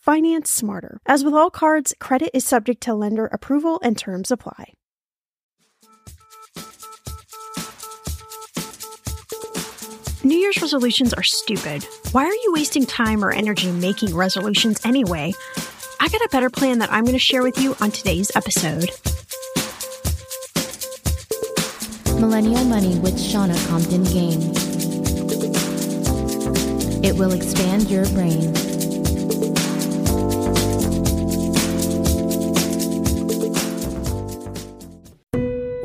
Finance smarter. As with all cards, credit is subject to lender approval and terms apply. New Year's resolutions are stupid. Why are you wasting time or energy making resolutions anyway? I got a better plan that I'm going to share with you on today's episode. Millennial Money with Shannah Compton Game. It will expand your brain.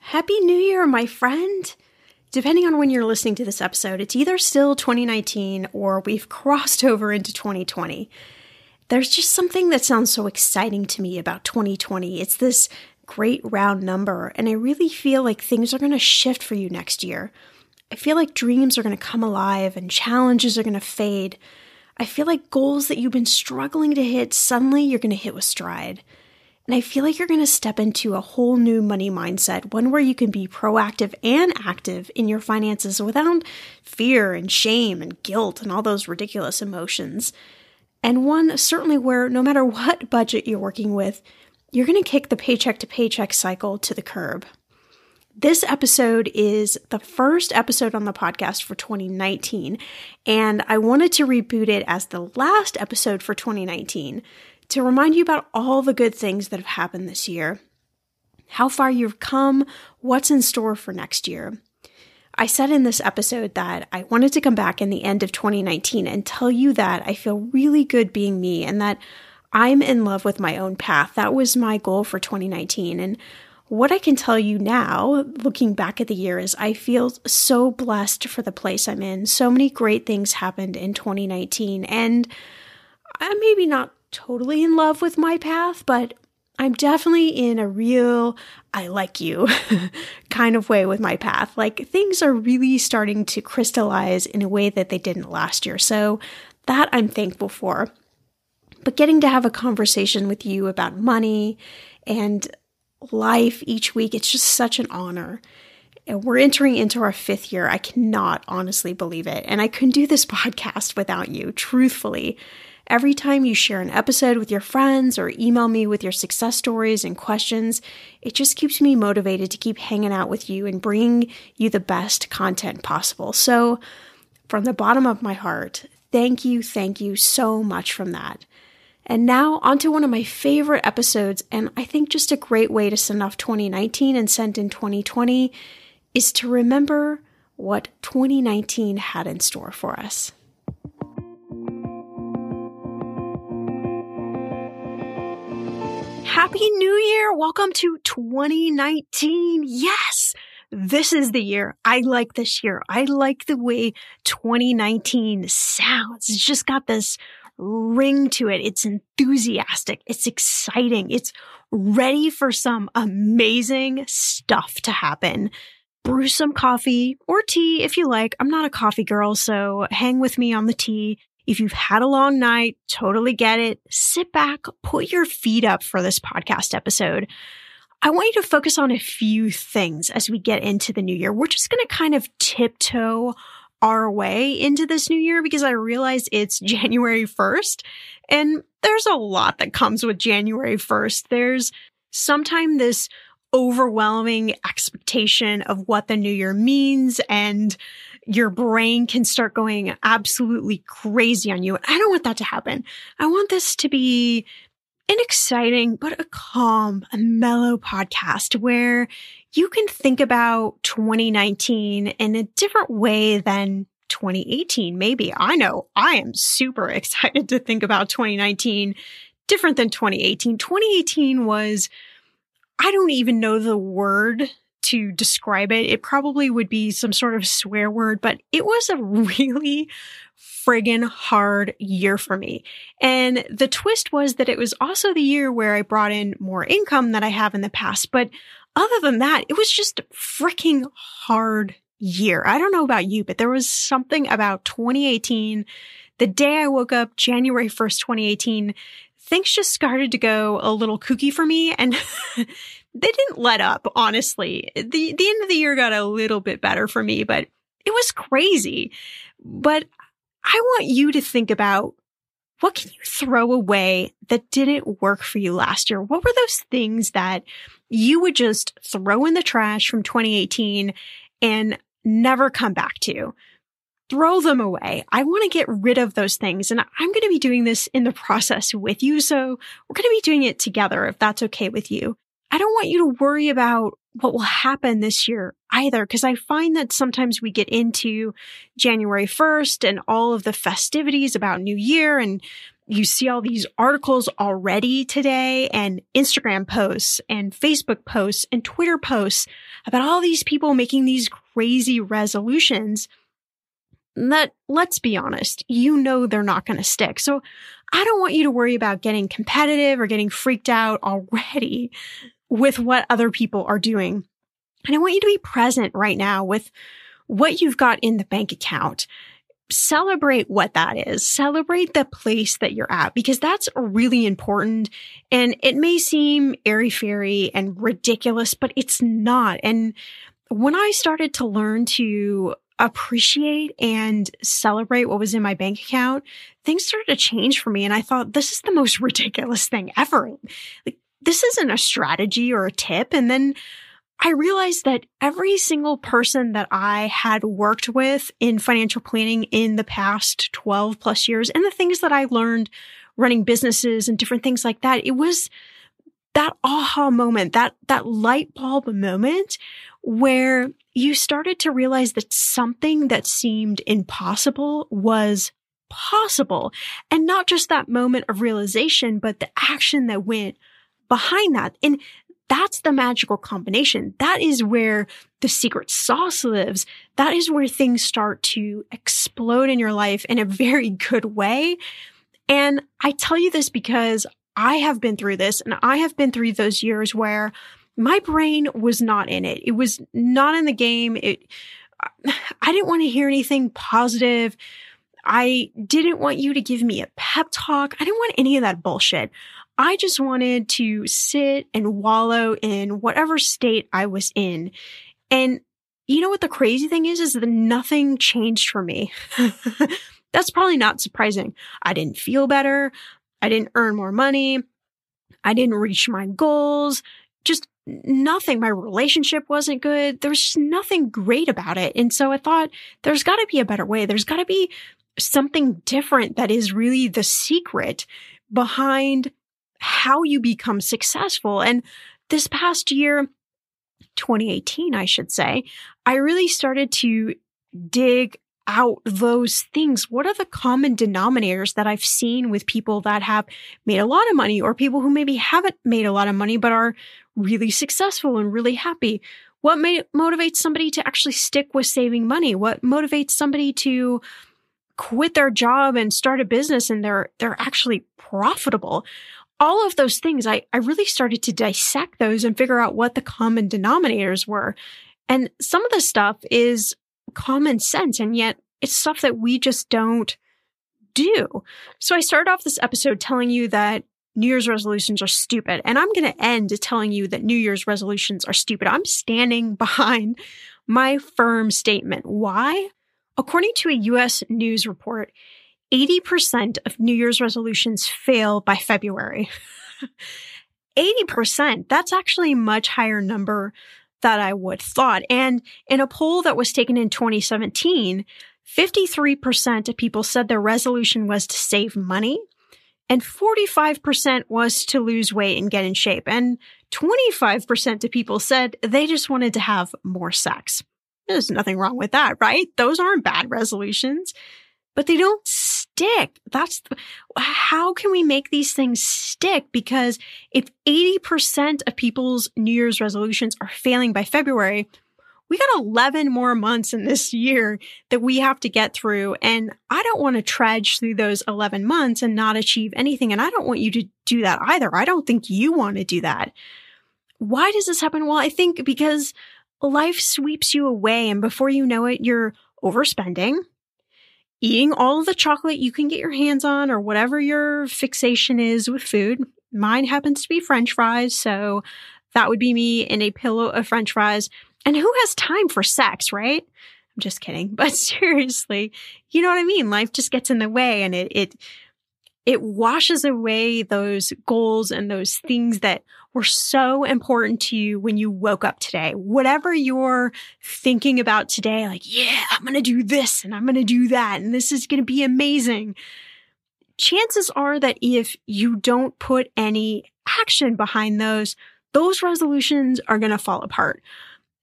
Happy New Year, my friend! Depending on when you're listening to this episode, it's either still 2019 or we've crossed over into 2020. There's just something that sounds so exciting to me about 2020. It's this great round number, and I really feel like things are going to shift for you next year. I feel like dreams are going to come alive and challenges are going to fade. I feel like goals that you've been struggling to hit, suddenly you're going to hit with stride. And I feel like you're going to step into a whole new money mindset, one where you can be proactive and active in your finances without fear and shame and guilt and all those ridiculous emotions. And one certainly where no matter what budget you're working with, you're going to kick the paycheck to paycheck cycle to the curb. This episode is the first episode on the podcast for 2019, and I wanted to reboot it as the last episode for 2019. To remind you about all the good things that have happened this year, how far you've come, what's in store for next year. I said in this episode that I wanted to come back in the end of 2019 and tell you that I feel really good being me and that I'm in love with my own path. That was my goal for 2019. And what I can tell you now, looking back at the year, is I feel so blessed for the place I'm in. So many great things happened in 2019, and I'm maybe not totally in love with my path, but I'm definitely in a real I like you kind of way with my path. Like, things are really starting to crystallize in a way that they didn't last year. So that I'm thankful for. But getting to have a conversation with you about money and life each week, it's just such an honor. And we're entering into our 5th year. I cannot honestly believe it. And I couldn't do this podcast without you, truthfully. Every time you share an episode with your friends or email me with your success stories and questions, it just keeps me motivated to keep hanging out with you and bringing you the best content possible. So from the bottom of my heart, thank you so much from that. And now onto one of my favorite episodes, and I think just a great way to send off 2019 and send in 2020 is to remember what 2019 had in store for us. Happy New Year! Welcome to 2019. Yes, this is the year. I like this year. I like the way 2019 sounds. It's just got this ring to it. It's enthusiastic. It's exciting. It's ready for some amazing stuff to happen. Brew some coffee or tea if you like. I'm not a coffee girl, so hang with me on the tea. If you've had a long night, totally get it. Sit back, put your feet up for this podcast episode. I want you to focus on a few things as we get into the new year. We're just going to kind of tiptoe our way into this new year because I realize it's January 1st, and there's a lot that comes with January 1st. There's sometimes this overwhelming expectation of what the new year means, and your brain can start going absolutely crazy on you. I don't want that to happen. I want this to be an exciting, but a calm, a mellow podcast where you can think about 2019 in a different way than 2018, maybe. I know I am super excited to think about 2019 different than 2018. 2018 was, I don't even know the word to describe it. It probably would be some sort of swear word, but it was a really friggin' hard year for me. And the twist was that it was also the year where I brought in more income than I have in the past. But other than that, it was just a freaking hard year. I don't know about you, but there was something about 2018. The day I woke up, January 1st, 2018, things just started to go a little kooky for me, and they didn't let up, honestly. The end of the year got a little bit better for me, but it was crazy. But I want you to think about, what can you throw away that didn't work for you last year? What were those things that you would just throw in the trash from 2018 and never come back to? Throw them away. I want to get rid of those things. And I'm going to be doing this in the process with you. So we're going to be doing it together if that's okay with you. I don't want you to worry about what will happen this year either, because I find that sometimes we get into January 1st and all of the festivities about New Year, and you see all these articles already today, and Instagram posts and Facebook posts and Twitter posts about all these people making these crazy resolutions that, let's be honest, you know they're not going to stick. So I don't want you to worry about getting competitive or getting freaked out already with what other people are doing. And I want you to be present right now with what you've got in the bank account. Celebrate what that is. Celebrate the place that you're at, because that's really important. And it may seem airy-fairy and ridiculous, but it's not. And when I started to learn to appreciate and celebrate what was in my bank account, things started to change for me. And I thought, this is the most ridiculous thing ever. Like, this isn't a strategy or a tip. And then I realized that every single person that I had worked with in financial planning in the past 12 plus years, and the things that I learned running businesses and different things like that, it was that aha moment, that light bulb moment where you started to realize that something that seemed impossible was possible. And not just that moment of realization, but the action that went behind that. And that's the magical combination. That is where the secret sauce lives. That is where things start to explode in your life in a very good way. And I tell you this because I have been through this, and I have been through those years where my brain was not in it. It was not in the game. I didn't want to hear anything positive. I didn't want you to give me a pep talk. I didn't want any of that bullshit. I just wanted to sit and wallow in whatever state I was in. And you know what the crazy thing is that nothing changed for me. That's probably not surprising. I didn't feel better. I didn't earn more money. I didn't reach my goals. Just nothing. My relationship wasn't good. There was just nothing great about it. And so I thought, there's got to be a better way. There's got to be something different that is really the secret behind how you become successful. And this past year, 2018, I should say, I really started to dig out those things. What are the common denominators that I've seen with people that have made a lot of money, or people who maybe haven't made a lot of money but are really successful and really happy? What motivates somebody to actually stick with saving money? What motivates somebody to quit their job and start a business and they're actually profitable? All of those things, I really started to dissect those and figure out what the common denominators were. And some of the stuff is common sense, and yet it's stuff that we just don't do. So I started off this episode telling you that New Year's resolutions are stupid, and I'm going to end telling you that New Year's resolutions are stupid. I'm standing behind my firm statement. Why? According to a U.S. News report, 80% of New Year's resolutions fail by February. 80%, that's actually a much higher number than I would have thought. And in a poll that was taken in 2017, 53% of people said their resolution was to save money, and 45% was to lose weight and get in shape, and 25% of people said they just wanted to have more sex. There's nothing wrong with that, right? Those aren't bad resolutions. But they don't stick. How can we make these things stick? Because if 80% of people's New Year's resolutions are failing by February, we got 11 more months in this year that we have to get through. And I don't want to trudge through those 11 months and not achieve anything. And I don't want you to do that either. I don't think you want to do that. Why does this happen? Well, I think because life sweeps you away. And before you know it, you're overspending, eating all of the chocolate you can get your hands on, or whatever your fixation is with food. Mine happens to be French fries, so that would be me in a pillow of French fries. And who has time for sex, right? I'm just kidding. But seriously, you know what I mean? Life just gets in the way, and it washes away those goals and those things that were so important to you when you woke up today. Whatever you're thinking about today, like, yeah, I'm going to do this and I'm going to do that, and this is going to be amazing. Chances are that if you don't put any action behind those resolutions are going to fall apart.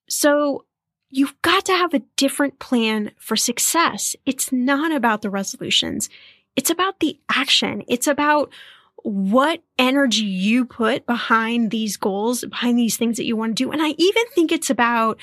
So you've got to have a different plan for success. It's not about the resolutions. It's about the action. It's about what energy you put behind these goals, behind these things that you want to do. And I even think it's about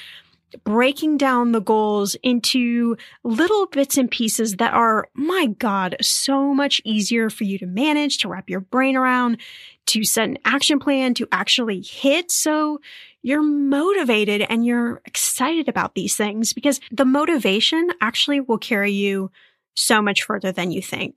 breaking down the goals into little bits and pieces that are, my God, so much easier for you to manage, to wrap your brain around, to set an action plan, to actually hit. So you're motivated and you're excited about these things, because the motivation actually will carry you so much further than you think.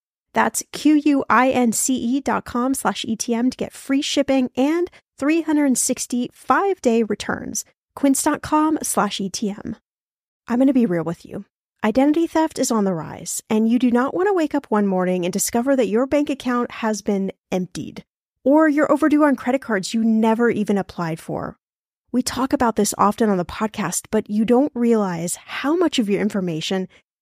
That's quince.com/ETM to get free shipping and 365-day returns. Quince.com/ETM. I'm going to be real with you. Identity theft is on the rise, and you do not want to wake up one morning and discover that your bank account has been emptied, or you're overdue on credit cards you never even applied for. We talk about this often on the podcast, but you don't realize how much of your information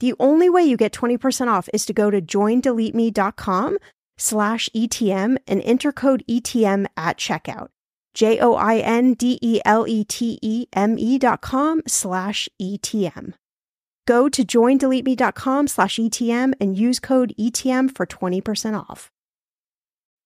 The only way you get 20% off is to go to joindeleteme.com/ETM and enter code ETM at checkout. joindeleteme.com/ETM. Go to joindeleteme.com/ETM and use code ETM for 20% off.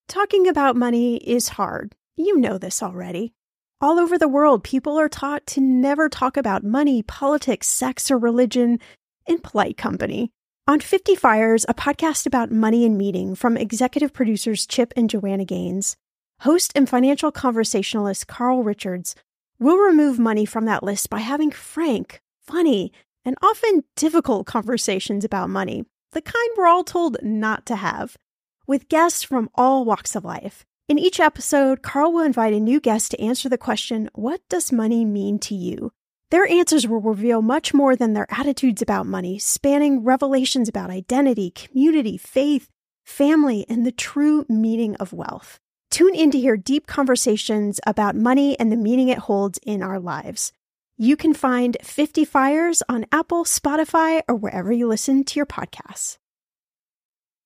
Talking about money is hard. You know this already. All over the world, people are taught to never talk about money, politics, sex, or religion in polite company. On 50 Fires, a podcast about money and meaning from executive producers Chip and Joanna Gaines, host and financial conversationalist Carl Richards will remove money from that list by having frank, funny, and often difficult conversations about money, the kind we're all told not to have. with guests from all walks of life. In each episode, Carl will invite a new guest to answer the question, what does money mean to you? Their answers will reveal much more than their attitudes about money, spanning revelations about identity, community, faith, family, and the true meaning of wealth. Tune in to hear deep conversations about money and the meaning it holds in our lives. You can find 50 Fires on Apple, Spotify, or wherever you listen to your podcasts.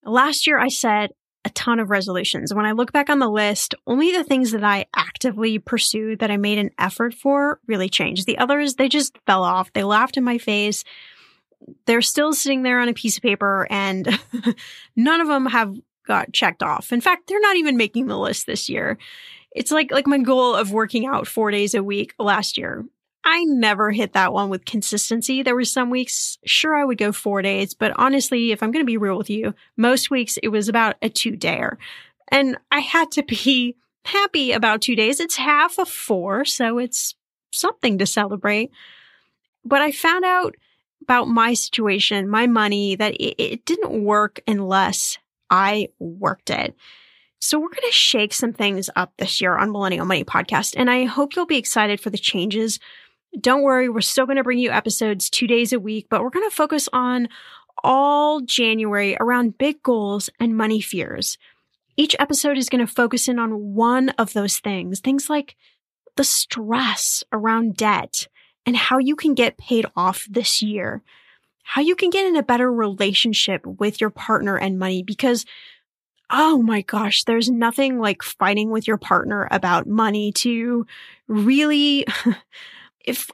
Last year, I said a ton of resolutions. When I look back on the list, only the things that I actively pursued that I made an effort for really changed. The others, they just fell off. They laughed in my face. They're still sitting there on a piece of paper, and none of them have got checked off. In fact, they're not even making the list this year. It's like my goal of working out 4 days a week last year. I never hit that one with consistency. There were some weeks, sure, I would go 4 days, but honestly, if I'm going to be real with you, most weeks it was about a 2-dayer. And I had to be happy about 2 days. It's half of 4, so it's something to celebrate. But I found out about my situation, my money, that it didn't work unless I worked it. So we're going to shake some things up this year on Millennial Money Podcast, and I hope you'll be excited for the changes. Don't worry, we're still going to bring you episodes 2 days a week, but we're going to focus on all January around big goals and money fears. Each episode is going to focus in on one of those things like the stress around debt and how you can get paid off this year, how you can get in a better relationship with your partner and money, because oh my gosh, there's nothing like fighting with your partner about money to really...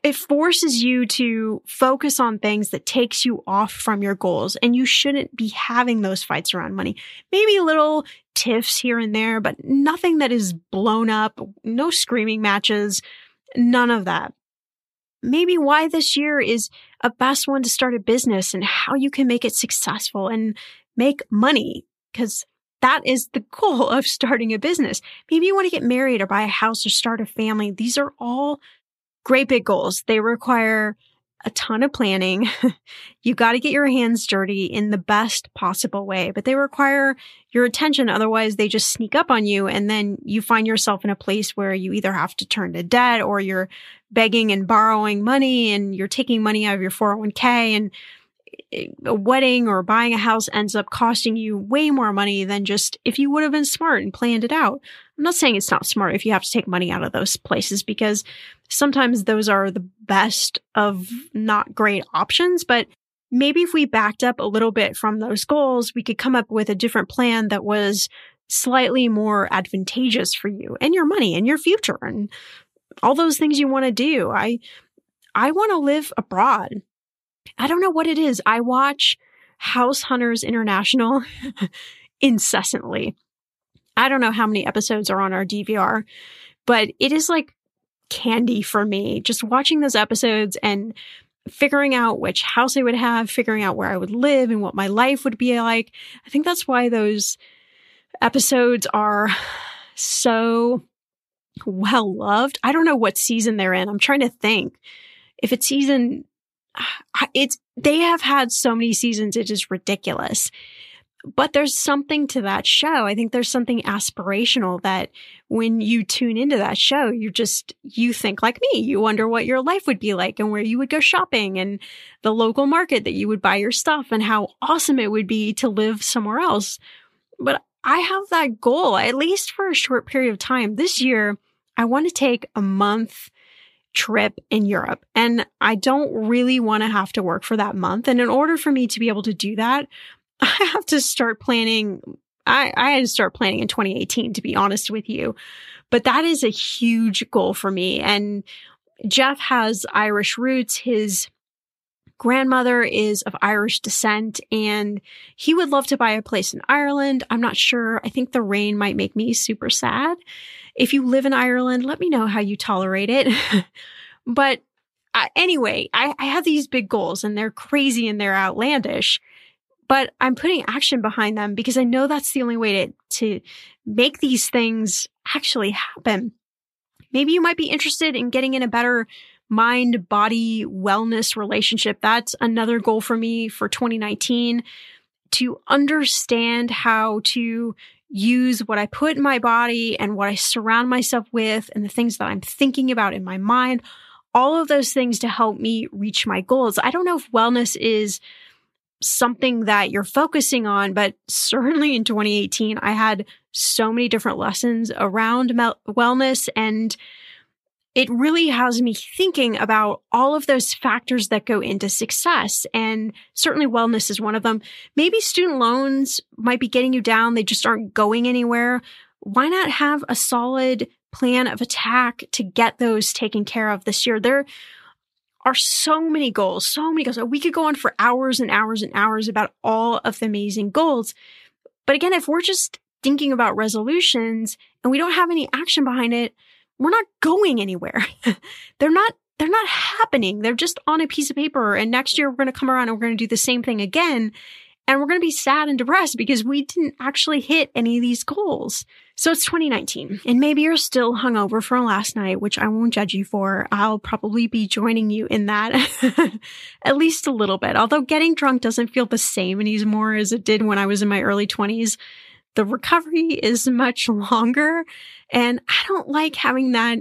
It forces you to focus on things that takes you off from your goals, and you shouldn't be having those fights around money. Maybe little tiffs here and there, but nothing that is blown up, no screaming matches, none of that. Maybe why this year is a best one to start a business and how you can make it successful and make money, because that is the goal of starting a business. Maybe you want to get married or buy a house or start a family. These are all great big goals. They require a ton of planning. You got to get your hands dirty in the best possible way, but they require your attention. Otherwise, they just sneak up on you, and then you find yourself in a place where you either have to turn to debt or you're begging and borrowing money, and you're taking money out of your 401k, and a wedding or buying a house ends up costing you way more money than just if you would have been smart and planned it out. I'm not saying it's not smart if you have to take money out of those places, because sometimes those are the best of not great options. But maybe if we backed up a little bit from those goals, we could come up with a different plan that was slightly more advantageous for you and your money and your future and all those things you want to do. I want to live abroad. I don't know what it is. I watch House Hunters International incessantly. I don't know how many episodes are on our DVR, but it is like candy for me. Just watching those episodes and figuring out which house I would have, figuring out where I would live and what my life would be like. I think that's why those episodes are so well loved. I don't know what season they're in. I'm trying to think. If it's season... They have had so many seasons, it is ridiculous. But there's something to that show. I think there's something aspirational that when you tune into that show, you think like me. You wonder what your life would be like and where you would go shopping and the local market that you would buy your stuff and how awesome it would be to live somewhere else. But I have that goal, at least for a short period of time. This year, I want to take a month trip in Europe. And I don't really want to have to work for that month. And in order for me to be able to do that, I have to start planning. I had to start planning in 2018, to be honest with you. But that is a huge goal for me. And Jeff has Irish roots. His grandmother is of Irish descent, and he would love to buy a place in Ireland. I'm not sure. I think the rain might make me super sad. If you live in Ireland, let me know how you tolerate it. But anyway, I have these big goals, and they're crazy and they're outlandish, but I'm putting action behind them because I know that's the only way to make these things actually happen. Maybe you might be interested in getting in a better mind-body wellness relationship. That's another goal for me for 2019. to understand how to use what I put in my body and what I surround myself with and the things that I'm thinking about in my mind, all of those things to help me reach my goals. I don't know if wellness is something that you're focusing on, but certainly in 2018, I had so many different lessons around wellness, and it really has me thinking about all of those factors that go into success. And certainly wellness is one of them. Maybe student loans might be getting you down. They just aren't going anywhere. Why not have a solid plan of attack to get those taken care of this year? There are so many goals. We could go on for hours and hours and hours about all of the amazing goals. But again, if we're just thinking about resolutions and we don't have any action behind it, we're not going anywhere. They're not happening. They're just on a piece of paper. And next year, we're going to come around and we're going to do the same thing again. And we're going to be sad and depressed because we didn't actually hit any of these goals. So it's 2019. And maybe you're still hungover from last night, which I won't judge you for. I'll probably be joining you in that at least a little bit. Although getting drunk doesn't feel the same anymore as it did when I was in my early 20s. The recovery is much longer, and I don't like having that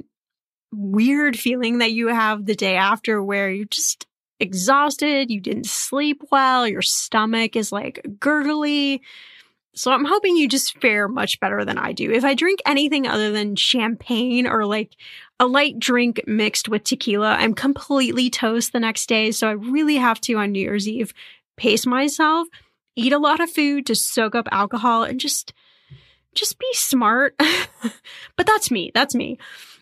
weird feeling that you have the day after where you're just exhausted, you didn't sleep well, your stomach is like gurgly. So I'm hoping you just fare much better than I do. If I drink anything other than champagne or like a light drink mixed with tequila, I'm completely toast the next day. So I really have to, on New Year's Eve, pace myself, eat a lot of food to soak up alcohol, and just be smart. But that's me.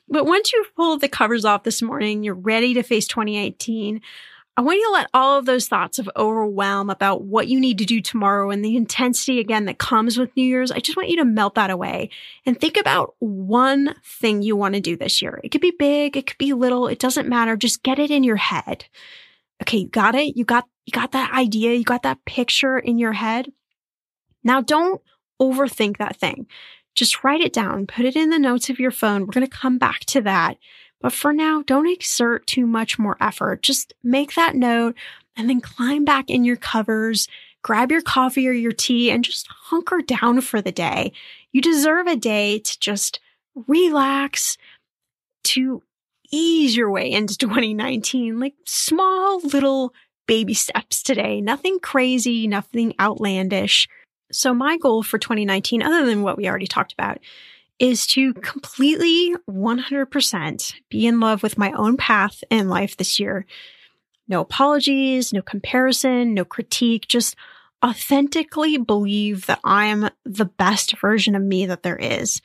But once you've pulled the covers off this morning, you're ready to face 2018. I want you to let all of those thoughts of overwhelm about what you need to do tomorrow and the intensity again that comes with New Year's, I just want you to melt that away and think about one thing you want to do this year. It could be big, it could be little, it doesn't matter. Just get it in your head. Okay, you got it. You got that idea. You got that picture in your head. Now don't overthink that thing. Just write it down. Put it in the notes of your phone. We're going to come back to that. But for now, don't exert too much more effort. Just make that note and then climb back in your covers, grab your coffee or your tea, and just hunker down for the day. You deserve a day to just relax, to ease your way into 2019, like small little baby steps today. Nothing crazy, nothing outlandish. So my goal for 2019, other than what we already talked about, is to completely 100% be in love with my own path in life this year. No apologies, no comparison, no critique, just authentically believe that I am the best version of me that there is.